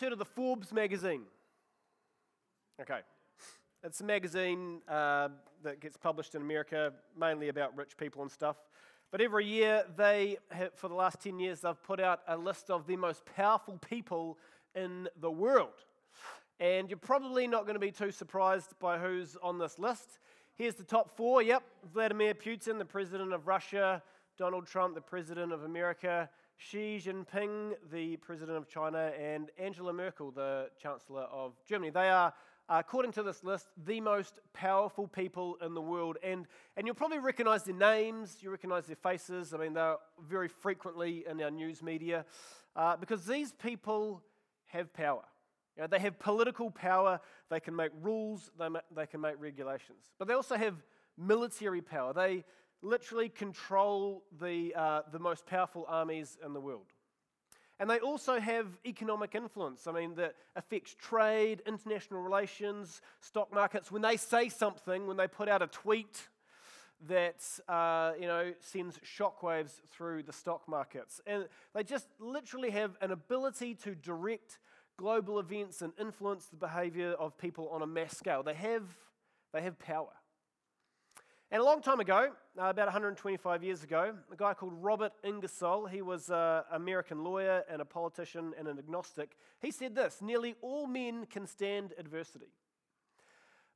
ever heard of the Forbes magazine? Okay. It's a magazine that gets published in America, mainly about rich people and stuff. But every year, they have, for the last 10 years, they've put out a list of the most powerful people in the world. And you're probably not going to be too surprised by who's on this list. Here's the top four. Yep, Vladimir Putin, the president of Russia, Donald Trump, the president of America, Xi Jinping, the president of China, and Angela Merkel, the chancellor of Germany. They are, according to this list, the most powerful people in the world. And you'll probably recognize their names, you recognize their faces. I mean, they're very frequently in our news media because these people have power. You know, they have political power, they can make rules, they can make regulations. But they also have military power. They literally control the most powerful armies in the world. And they also have economic influence, I mean, that affects trade, international relations, stock markets. When they say something, when they put out a tweet that sends shockwaves through the stock markets. And they just literally have an ability to direct global events and influence the behavior of people on a mass scale. They have power. And a long time ago, about 125 years ago, a guy called Robert Ingersoll, he was an American lawyer and a politician and an agnostic, he said this: nearly all men can stand adversity.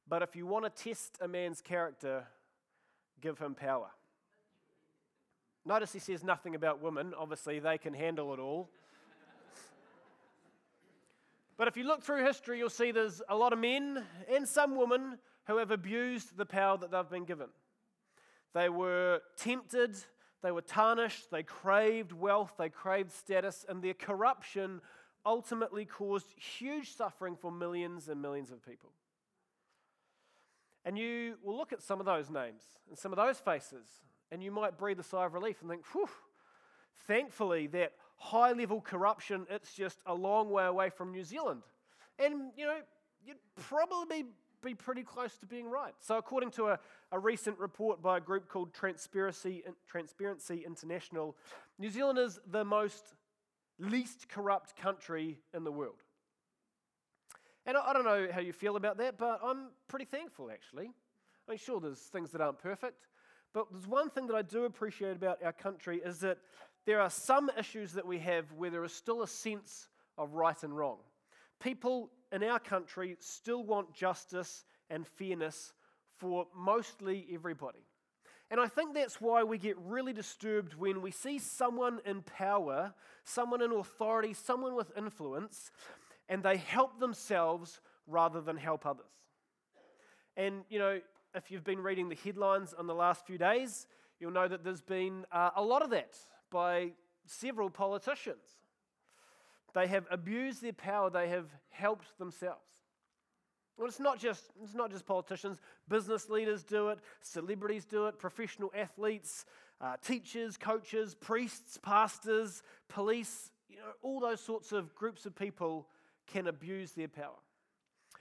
But if you want to test a man's character, give him power. Notice he says nothing about women. Obviously, they can handle it all. But if you look through history, you'll see there's a lot of men and some women who have abused the power that they've been given. They were tempted, they were tarnished, they craved wealth, they craved status, and their corruption ultimately caused huge suffering for millions and millions of people. And you will look at some of those names and some of those faces, and you might breathe a sigh of relief and think, whew, thankfully that high-level corruption, it's just a long way away from New Zealand. And, you know, you'd probably be pretty close to being right. So according to a recent report by a group called Transparency International, New Zealand is the least corrupt country in the world. And I don't know how you feel about that, but I'm pretty thankful, actually. I mean, sure, there's things that aren't perfect, but there's one thing that I do appreciate about our country is that there are some issues that we have where there is still a sense of right and wrong. People in our country still want justice and fairness for mostly everybody. And I think that's why we get really disturbed when we see someone in power, someone in authority, someone with influence, and they help themselves rather than help others. And, you know, if you've been reading the headlines in the last few days, you'll know that there's been a lot of that by several politicians. They have abused their power, they have helped themselves. Well, it's not just politicians, business leaders do it, celebrities do it, professional athletes, teachers, coaches, priests, pastors, police, you know, all those sorts of groups of people can abuse their power.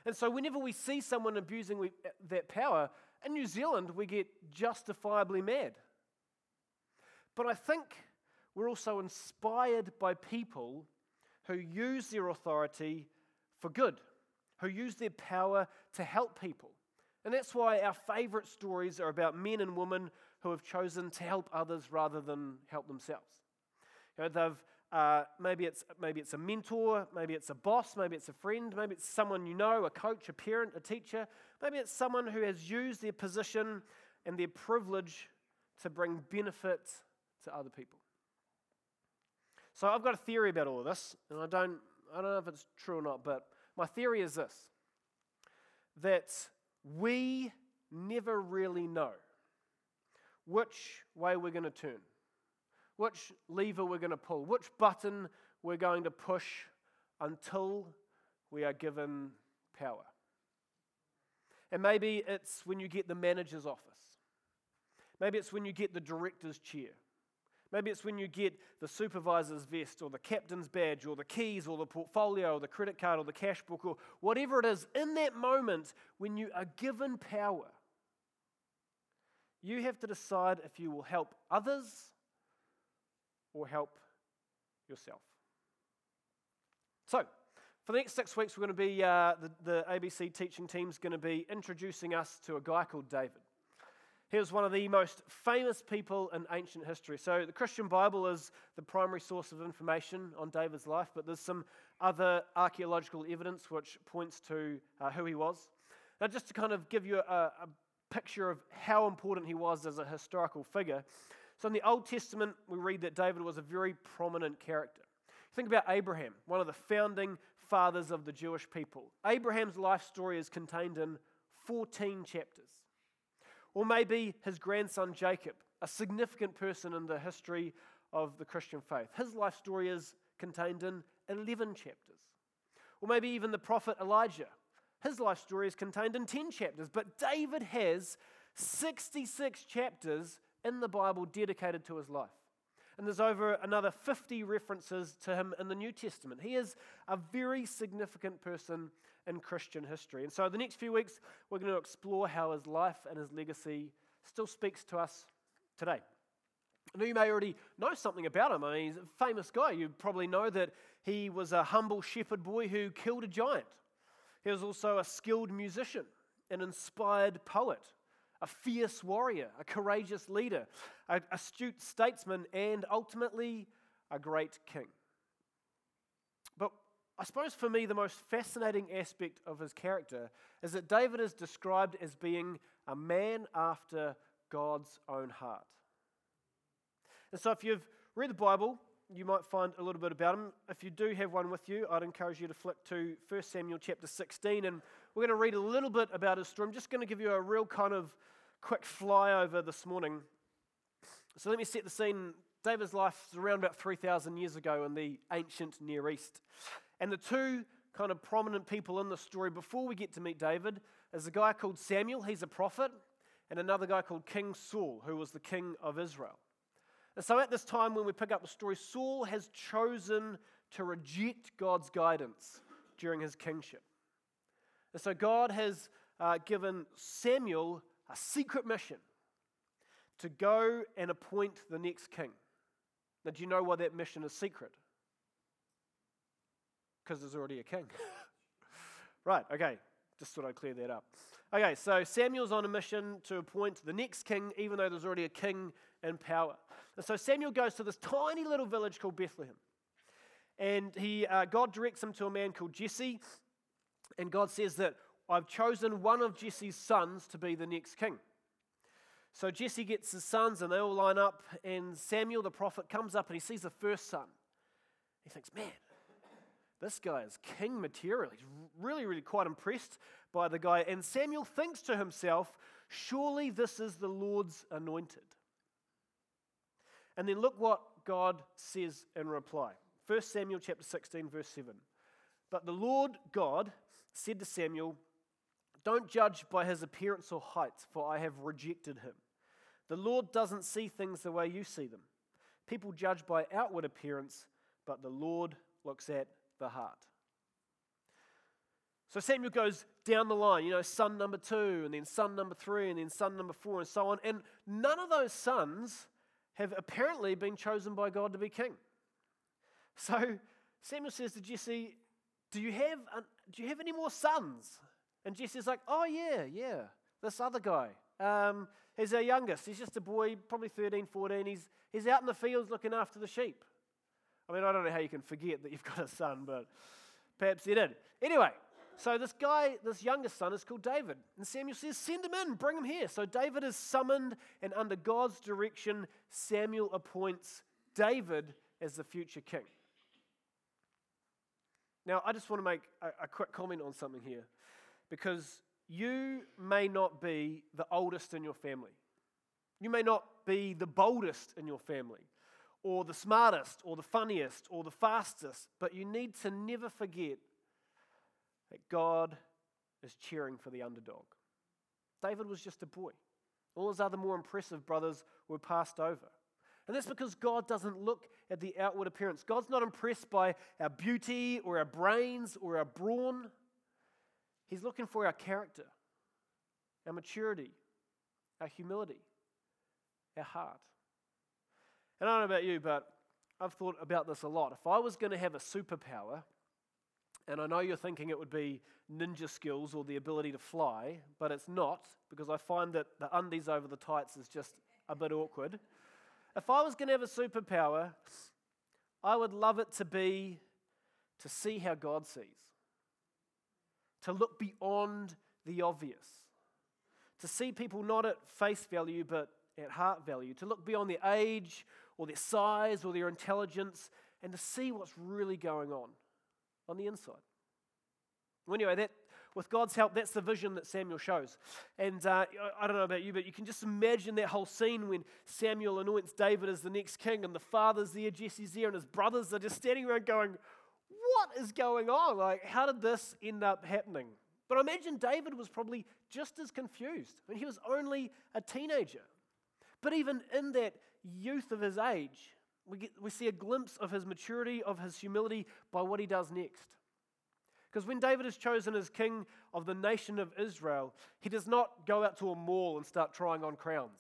And so whenever we see someone abusing that power, in New Zealand we get justifiably mad. But I think we're also inspired by people who use their authority for good, who use their power to help people. And that's why our favorite stories are about men and women who have chosen to help others rather than help themselves. You know, they've maybe it's a mentor, maybe it's a boss, maybe it's a friend, maybe it's someone you know, a coach, a parent, a teacher, maybe it's someone who has used their position and their privilege to bring benefit to other people. So I've got a theory about all of this, and I don't know if it's true or not, but my theory is this: that we never really know which way we're going to turn, which lever we're going to pull, which button we're going to push until we are given power. And maybe it's when you get the manager's office. Maybe it's when you get the director's chair. Maybe it's when you get the supervisor's vest or the captain's badge or the keys or the portfolio or the credit card or the cash book or whatever it is. In that moment, when you are given power, you have to decide if you will help others or help yourself. So, For the next 6 weeks, we're going to be, the ABC teaching team's going to be introducing us to a guy called David. He was one of the most famous people in ancient history. So the Christian Bible is the primary source of information on David's life, but there's some other archaeological evidence which points to who he was. Now, just to kind of give you a picture of how important he was as a historical figure, so in the Old Testament, we read that David was a very prominent character. Think about Abraham, one of the founding fathers of the Jewish people. Abraham's life story is contained in 14 chapters. Or maybe his grandson Jacob, a significant person in the history of the Christian faith. His life story is contained in 11 chapters. Or maybe even the prophet Elijah. His life story is contained in 10 chapters. But David has 66 chapters in the Bible dedicated to his life. And there's over another 50 references to him in the New Testament. He is a very significant person in Christian history. And so the next few weeks, we're going to explore how his life and his legacy still speaks to us today. Now, you may already know something about him. I mean, he's a famous guy. You probably know that he was a humble shepherd boy who killed a giant. He was also a skilled musician, an inspired poet, a fierce warrior, a courageous leader, an astute statesman, and ultimately a great king. But I suppose for me the most fascinating aspect of his character is that David is described as being a man after God's own heart. And so if you've read the Bible, you might find a little bit about him. If you do have one with you, I'd encourage you to flick to 1 Samuel chapter 16, and we're going to read a little bit about his story. I'm just going to give you a real kind of quick flyover this morning. So let me set the scene. David's life is around about 3,000 years ago in the ancient Near East. And the two kind of prominent people in the story before we get to meet David is a guy called Samuel, he's a prophet, and another guy called King Saul, who was the king of Israel. And so at this time when we pick up the story, Saul has chosen to reject God's guidance during his kingship. And so God has given Samuel a secret mission to go and appoint the next king. Now, do you know why that mission is secret? Because there's already a king. Right, okay, just thought I'd clear that up. Okay, so Samuel's on a mission to appoint the next king, even though there's already a king in power. And so Samuel goes to this tiny little village called Bethlehem. And God directs him to a man called Jesse. And God says that, I've chosen one of Jesse's sons to be the next king. So Jesse gets his sons and they all line up, and Samuel the prophet comes up and he sees the first son. He thinks, man, this guy is king material. He's really, really quite impressed by the guy. And Samuel thinks to himself, surely this is the Lord's anointed. And then look what God says in reply. 1 Samuel chapter 16, verse 7. But the Lord God said to Samuel, don't judge by his appearance or height, for I have rejected him. The Lord doesn't see things the way you see them. People judge by outward appearance, but the Lord looks at the heart. So Samuel goes down the line, son number 2, and then son number 3, and then son number 4, and so on. And none of those sons have apparently been chosen by God to be king. So Samuel says to Jesse, Do you have any more sons? And Jesse's like, oh, yeah, this other guy. He's our youngest. He's just a boy, probably 13, 14. He's out in the fields looking after the sheep. I mean, I don't know how you can forget that you've got a son, but perhaps he did. Anyway, so this guy, this youngest son, is called David. And Samuel says, send him in, bring him here. So David is summoned, and under God's direction, Samuel appoints David as the future king. Now, I just want to make a quick comment on something here, because you may not be the oldest in your family. You may not be the boldest in your family, or the smartest, or the funniest, or the fastest, but you need to never forget that God is cheering for the underdog. David was just a boy. All his other more impressive brothers were passed over. And that's because God doesn't look at the outward appearance. God's not impressed by our beauty or our brains or our brawn. He's looking for our character, our maturity, our humility, our heart. And I don't know about you, but I've thought about this a lot. If I was going to have a superpower, And I know you're thinking it would be ninja skills or the ability to fly, but it's not, because I find that the undies over the tights is just a bit awkward. If I was going to have a superpower, I would love it to be to see how God sees, to look beyond the obvious, to see people not at face value but at heart value, to look beyond their age or their size or their intelligence and to see what's really going on the inside. Well, anyway, that, with God's help, that's the vision that Samuel shows. And I don't know about you, but you can just imagine that whole scene when Samuel anoints David as the next king, and the father's there, Jesse's there, and his brothers are just standing around going, what is going on? Like, how did this end up happening? But I imagine David was probably just as confused. I mean, he was only a teenager. But even in that youth of his age, we see a glimpse of his maturity, of his humility, by what he does next. Because when David is chosen as king of the nation of Israel, he does not go out to a mall and start trying on crowns.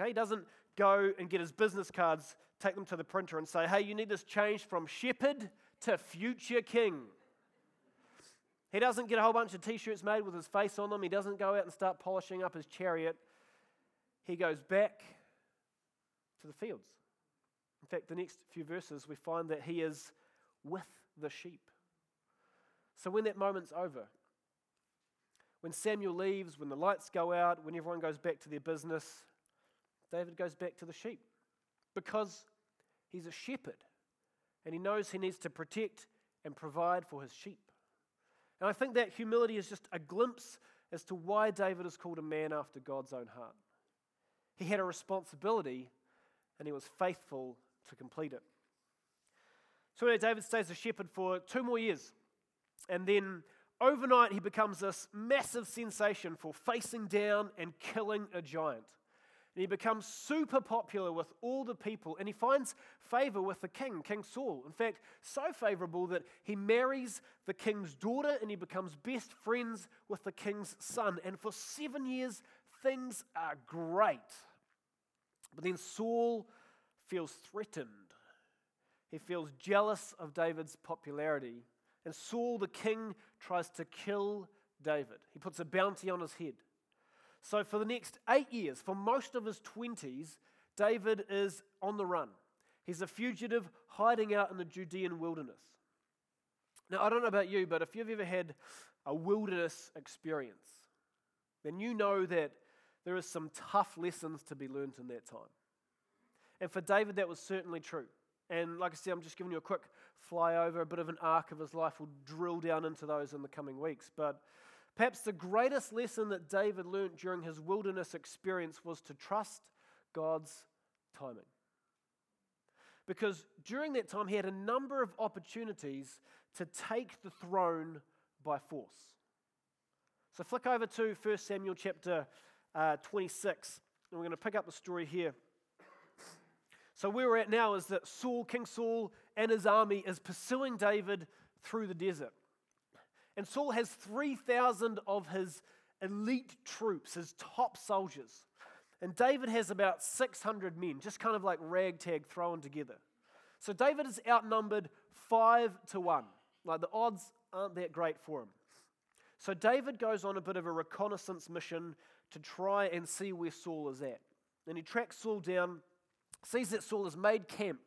Okay? He doesn't go and get his business cards, take them to the printer and say, hey, you need this change from shepherd to future king. He doesn't get a whole bunch of t-shirts made with his face on them. He doesn't go out and start polishing up his chariot. He goes back to the fields. In fact, the next few verses, we find that he is with the sheep. So when that moment's over, when Samuel leaves, when the lights go out, when everyone goes back to their business, David goes back to the sheep because he's a shepherd and he knows he needs to protect and provide for his sheep. And I think that humility is just a glimpse as to why David is called a man after God's own heart. He had a responsibility and he was faithful to complete it. So now David stays a shepherd for 2 more years. And then overnight he becomes this massive sensation for facing down and killing a giant. And he becomes super popular with all the people and he finds favor with the king, King Saul. In fact, so favorable that he marries the king's daughter and he becomes best friends with the king's son. And for 7 years, things are great. But then Saul feels threatened. He feels jealous of David's popularity. And Saul, the king, tries to kill David. He puts a bounty on his head. So for the next 8 years, for most of his 20s, David is on the run. He's a fugitive hiding out in the Judean wilderness. Now, I don't know about you, but if you've ever had a wilderness experience, then you know that there is some tough lessons to be learned in that time. And for David, that was certainly true. And like I said, I'm just giving you a quick flyover, a bit of an arc of his life. We'll drill down into those in the coming weeks. But perhaps the greatest lesson that David learned during his wilderness experience was to trust God's timing. Because during that time, he had a number of opportunities to take the throne by force. So flick over to 1 Samuel chapter 26, and we're going to pick up the story here. So where we're at now is that Saul, King Saul, and his army is pursuing David through the desert. And Saul has 3,000 of his elite troops, his top soldiers. And David has about 600 men, just kind of like ragtag thrown together. So David is outnumbered 5-1. Like the odds aren't that great for him. So David goes on a bit of a reconnaissance mission to try and see where Saul is at. And he tracks Saul down, sees that Saul has made camp,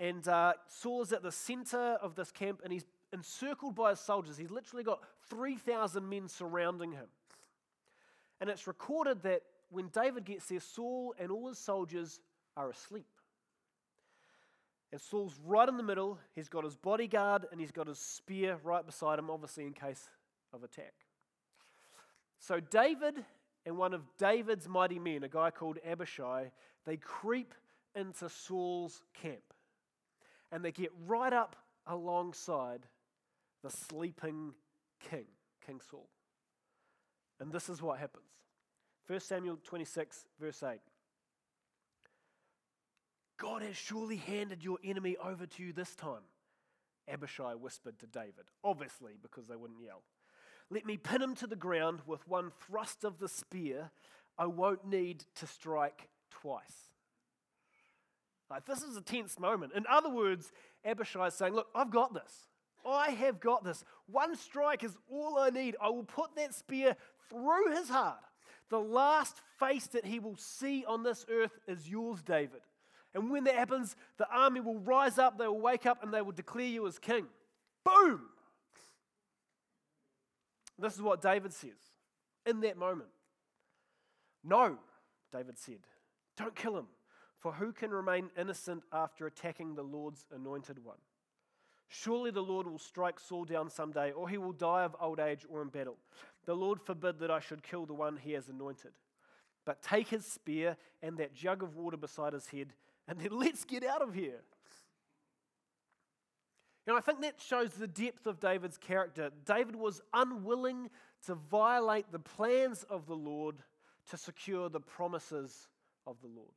and Saul is at the center of this camp, and he's encircled by his soldiers. He's literally got 3,000 men surrounding him. And it's recorded that when David gets there, Saul and all his soldiers are asleep. And Saul's right in the middle. He's got his bodyguard, and he's got his spear right beside him, obviously in case of attack. So David and one of David's mighty men, a guy called Abishai, they creep into Saul's camp, and they get right up alongside the sleeping king, King Saul. And this is what happens. 1 Samuel 26, verse 8. God has surely handed your enemy over to you this time, Abishai whispered to David, obviously because they wouldn't yell. Let me pin him to the ground with one thrust of the spear. I won't need to strike twice. Like, this is a tense moment. In other words, Abishai is saying, look, I've got this. I have got this. One strike is all I need. I will put that spear through his heart. The last face that he will see on this earth is yours, David. And when that happens, the army will rise up, they will wake up, and they will declare you as king. Boom! This is what David says in that moment. No, David said, don't kill him, for who can remain innocent after attacking the Lord's anointed one? Surely the Lord will strike Saul down someday, or he will die of old age or in battle. The Lord forbid that I should kill the one he has anointed. But take his spear and that jug of water beside his head, and then let's get out of here. You know, I think that shows the depth of David's character. David was unwilling to violate the plans of the Lord to secure the promises of the Lord.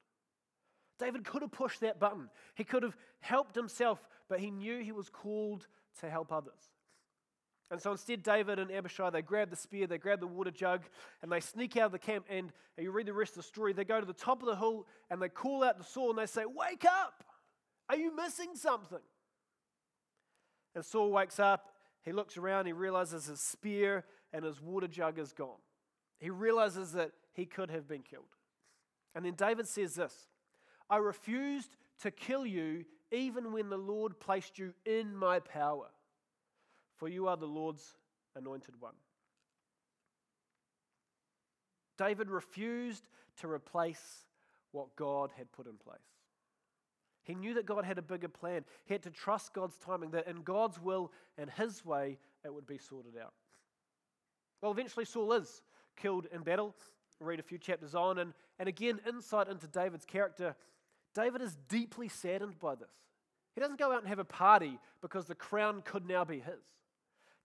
David could have pushed that button. He could have helped himself, but he knew he was called to help others. And so instead, David and Abishai, they grab the spear, they grab the water jug, and they sneak out of the camp, and you read the rest of the story, they go to the top of the hill, and they call out to Saul, and they say, wake up! Are you missing something? And Saul wakes up, he looks around, he realizes his spear and his water jug is gone. He realizes that he could have been killed. And then David says this, I refused to kill you even when the Lord placed you in my power, for you are the Lord's anointed one. David refused to replace what God had put in place. He knew that God had a bigger plan. He had to trust God's timing, that in God's will and his way, it would be sorted out. Well, eventually Saul is killed in battle. Read a few chapters on, and again, insight into David's character. David is deeply saddened by this. He doesn't go out and have a party because the crown could now be his.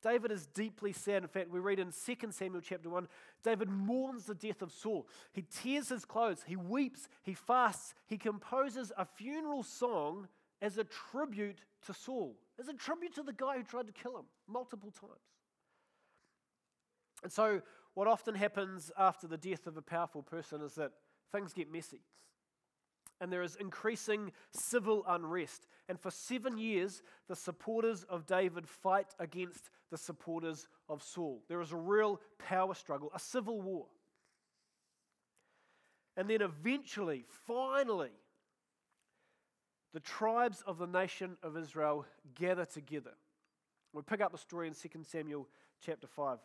David is deeply sad. In fact, we read in 2 Samuel chapter 1, David mourns the death of Saul. He tears his clothes, he weeps, he fasts, he composes a funeral song as a tribute to Saul, as a tribute to the guy who tried to kill him multiple times. And so what often happens after the death of a powerful person is that things get messy. And there is increasing civil unrest. And for 7 years, the supporters of David fight against the supporters of Saul. There is a real power struggle, a civil war. And then eventually, finally, the tribes of the nation of Israel gather together. We'll pick up the story in 2 Samuel chapter 5.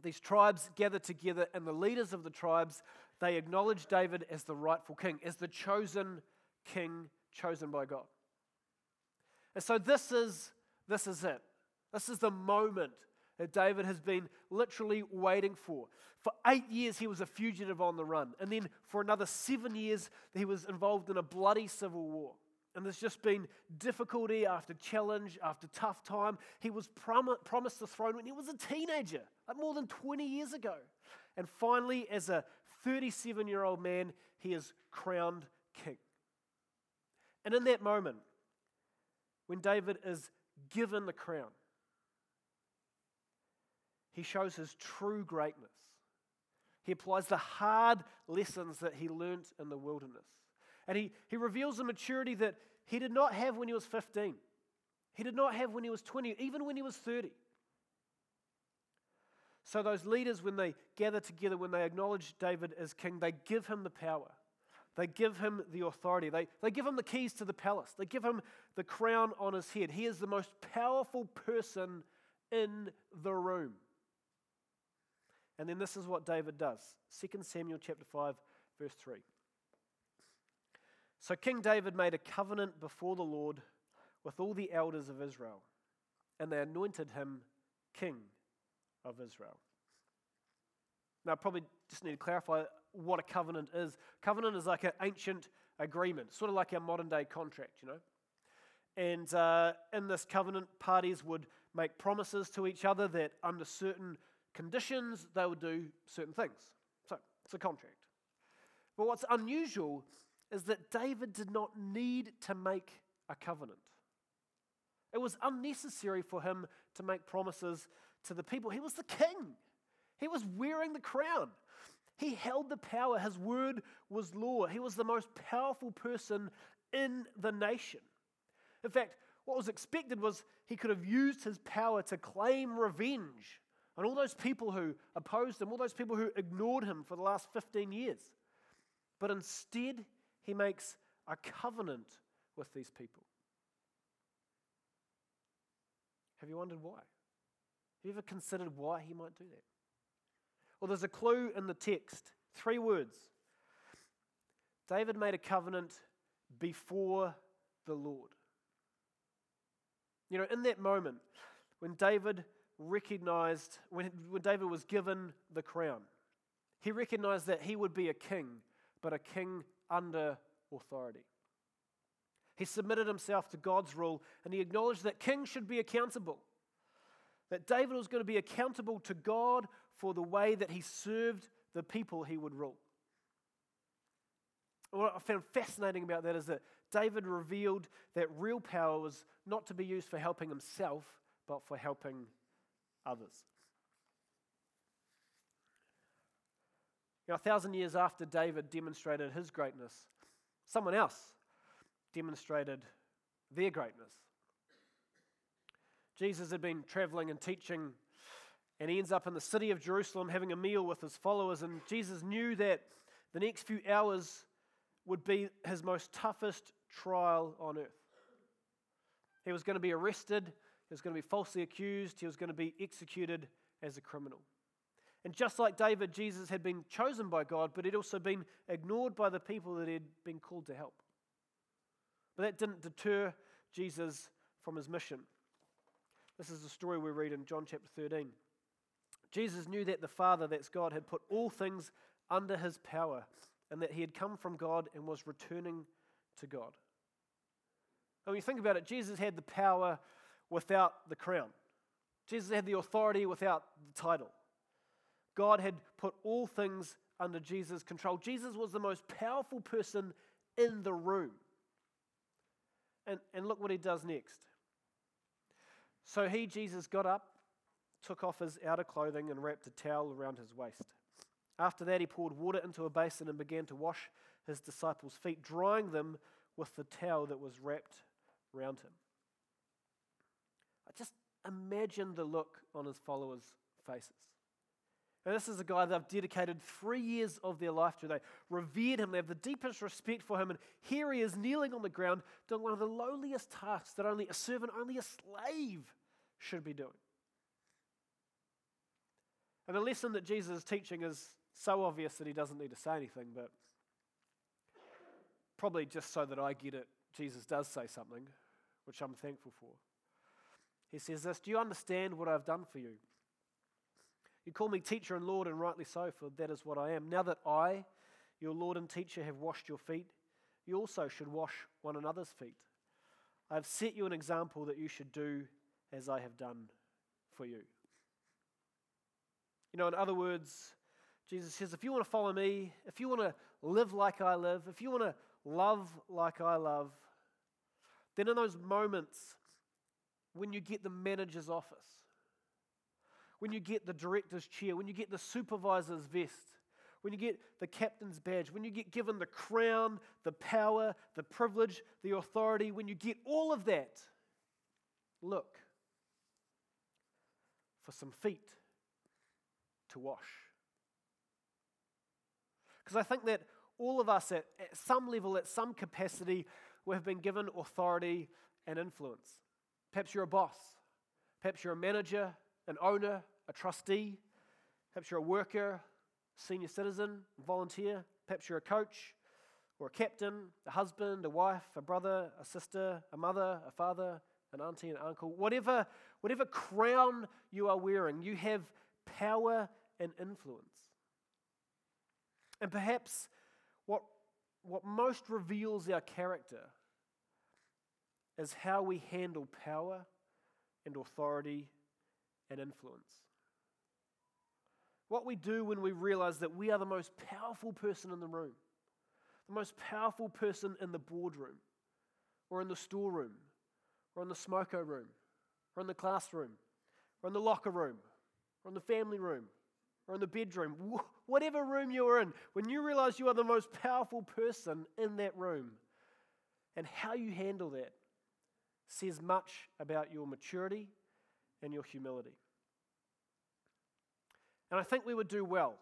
These tribes gather together, and the leaders of the tribes, they acknowledge David as the rightful king, as the chosen king, chosen by God. And so this is it. This is the moment that David has been literally waiting for. For 8 years, he was a fugitive on the run. And then for another 7 years, he was involved in a bloody civil war. And there's just been difficulty after challenge, after tough time. He was promised the throne when he was a teenager, like more than 20 years ago. And finally, as a 37-year-old man, he is crowned king. And in that moment, when David is given the crown, he shows his true greatness. He applies the hard lessons that he learnt in the wilderness. And he reveals a maturity that he did not have when he was 15. He did not have when he was 20, even when he was 30. So those leaders, when they gather together, when they acknowledge David as king, they give him the power. They give him the authority. They give him the keys to the palace. They give him the crown on his head. He is the most powerful person in the room. And then this is what David does. 2 Samuel chapter 5, verse 3. So King David made a covenant before the Lord with all the elders of Israel, and they anointed him king of Israel. Now, I probably just need to clarify what a covenant is. Covenant is like an ancient agreement, sort of like our modern-day contract, you know. And in this covenant, parties would make promises to each other that under certain conditions, they would do certain things. So it's a contract. But what's unusual is that David did not need to make a covenant. It was unnecessary for him to make promises to the people. He was the king. He was wearing the crown. He held the power. His word was law. He was the most powerful person in the nation. In fact, What was expected was he could have used his power to claim revenge on all those people who opposed him, all those people who ignored him for the last 15 years. But instead, he makes a covenant with these people. Have you wondered why? Have you ever considered why he might do that? Well, there's a clue in the text. 3 words. David made a covenant before the Lord. You know, in that moment, when David recognized, when David was given the crown, he recognized that he would be a king, but a king under authority. He submitted himself to God's rule, and he acknowledged that kings should be accountable. That David was going to be accountable to God for the way that he served the people he would rule. What I found fascinating about that is that David revealed that real power was not to be used for helping himself, but for helping others. Now, 1,000 years after David demonstrated his greatness, someone else demonstrated their greatness. Jesus had been traveling and teaching, and he ends up in the city of Jerusalem having a meal with his followers, and Jesus knew that the next few hours would be his most toughest trial on earth. He was going to be arrested, he was going to be falsely accused, he was going to be executed as a criminal. And just like David, Jesus had been chosen by God, but he'd also been ignored by the people that he'd been called to help. But that didn't deter Jesus from his mission. This is the story we read in John chapter 13. Jesus knew that the Father, that's God, had put all things under his power, and that he had come from God and was returning to God. And when you think about it, Jesus had the power without the crown. Jesus had the authority without the title. God had put all things under Jesus' control. Jesus was the most powerful person in the room. And look what he does next. So he, Jesus, got up, took off his outer clothing and wrapped a towel around his waist. After that, he poured water into a basin and began to wash his disciples' feet, drying them with the towel that was wrapped around him. I just imagine the look on his followers' faces. And this is a guy that they've dedicated 3 years of their life to. They revered him. They have the deepest respect for him. And here he is kneeling on the ground doing one of the lowliest tasks that only a servant, only a slave should be doing. And the lesson that Jesus is teaching is so obvious that he doesn't need to say anything, but probably just so that I get it, Jesus does say something, which I'm thankful for. He says this, "Do you understand what I've done for you? You call me teacher and Lord, and rightly so, for that is what I am. Now that I, your Lord and teacher, have washed your feet, you also should wash one another's feet. I have set you an example that you should do as I have done for you." You know, in other words, Jesus says, if you want to follow me, if you want to live like I live, if you want to love like I love, then in those moments when you get the manager's office, when you get the director's chair, when you get the supervisor's vest, when you get the captain's badge, when you get given the crown, the power, the privilege, the authority, when you get all of that, look for some feet to wash. Because I think that all of us at some level, at some capacity, we have been given authority and influence. Perhaps you're a boss. Perhaps you're a manager, an owner, a trustee. Perhaps you're a worker, senior citizen, volunteer. Perhaps you're a coach or a captain, a husband, a wife, a brother, a sister, a mother, a father, an auntie, an uncle. Whatever crown you are wearing, you have power and influence. And perhaps what most reveals our character is how we handle power and authority and influence. What we do when we realize that we are the most powerful person in the room, the most powerful person in the boardroom, or in the storeroom, or in the smoko room, or in the classroom, or in the locker room, or in the family room, or in the bedroom, whatever room you are in, when you realize you are the most powerful person in that room, and how you handle that says much about your maturity and your humility. And I think we would do well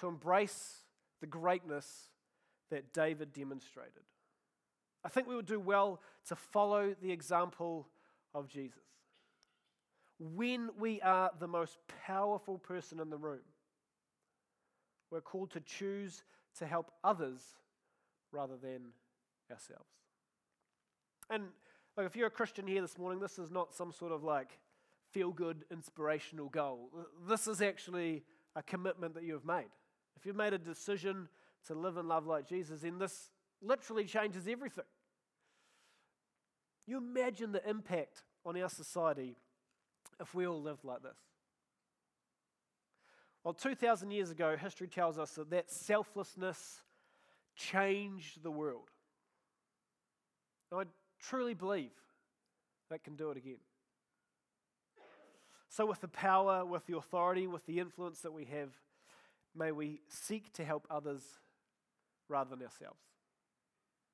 to embrace the greatness that David demonstrated. I think we would do well to follow the example of Jesus. When we are the most powerful person in the room, we're called to choose to help others rather than ourselves. And look, if you're a Christian here this morning, this is not some sort of like feel-good inspirational goal. This is actually a commitment that you have made. If you've made a decision to live and love like Jesus, then this literally changes everything. You imagine the impact on our society if we all lived like this. Well, 2,000 years ago, history tells us that selflessness changed the world. And I truly believe that can do it again. So with the power, with the authority, with the influence that we have, may we seek to help others rather than ourselves.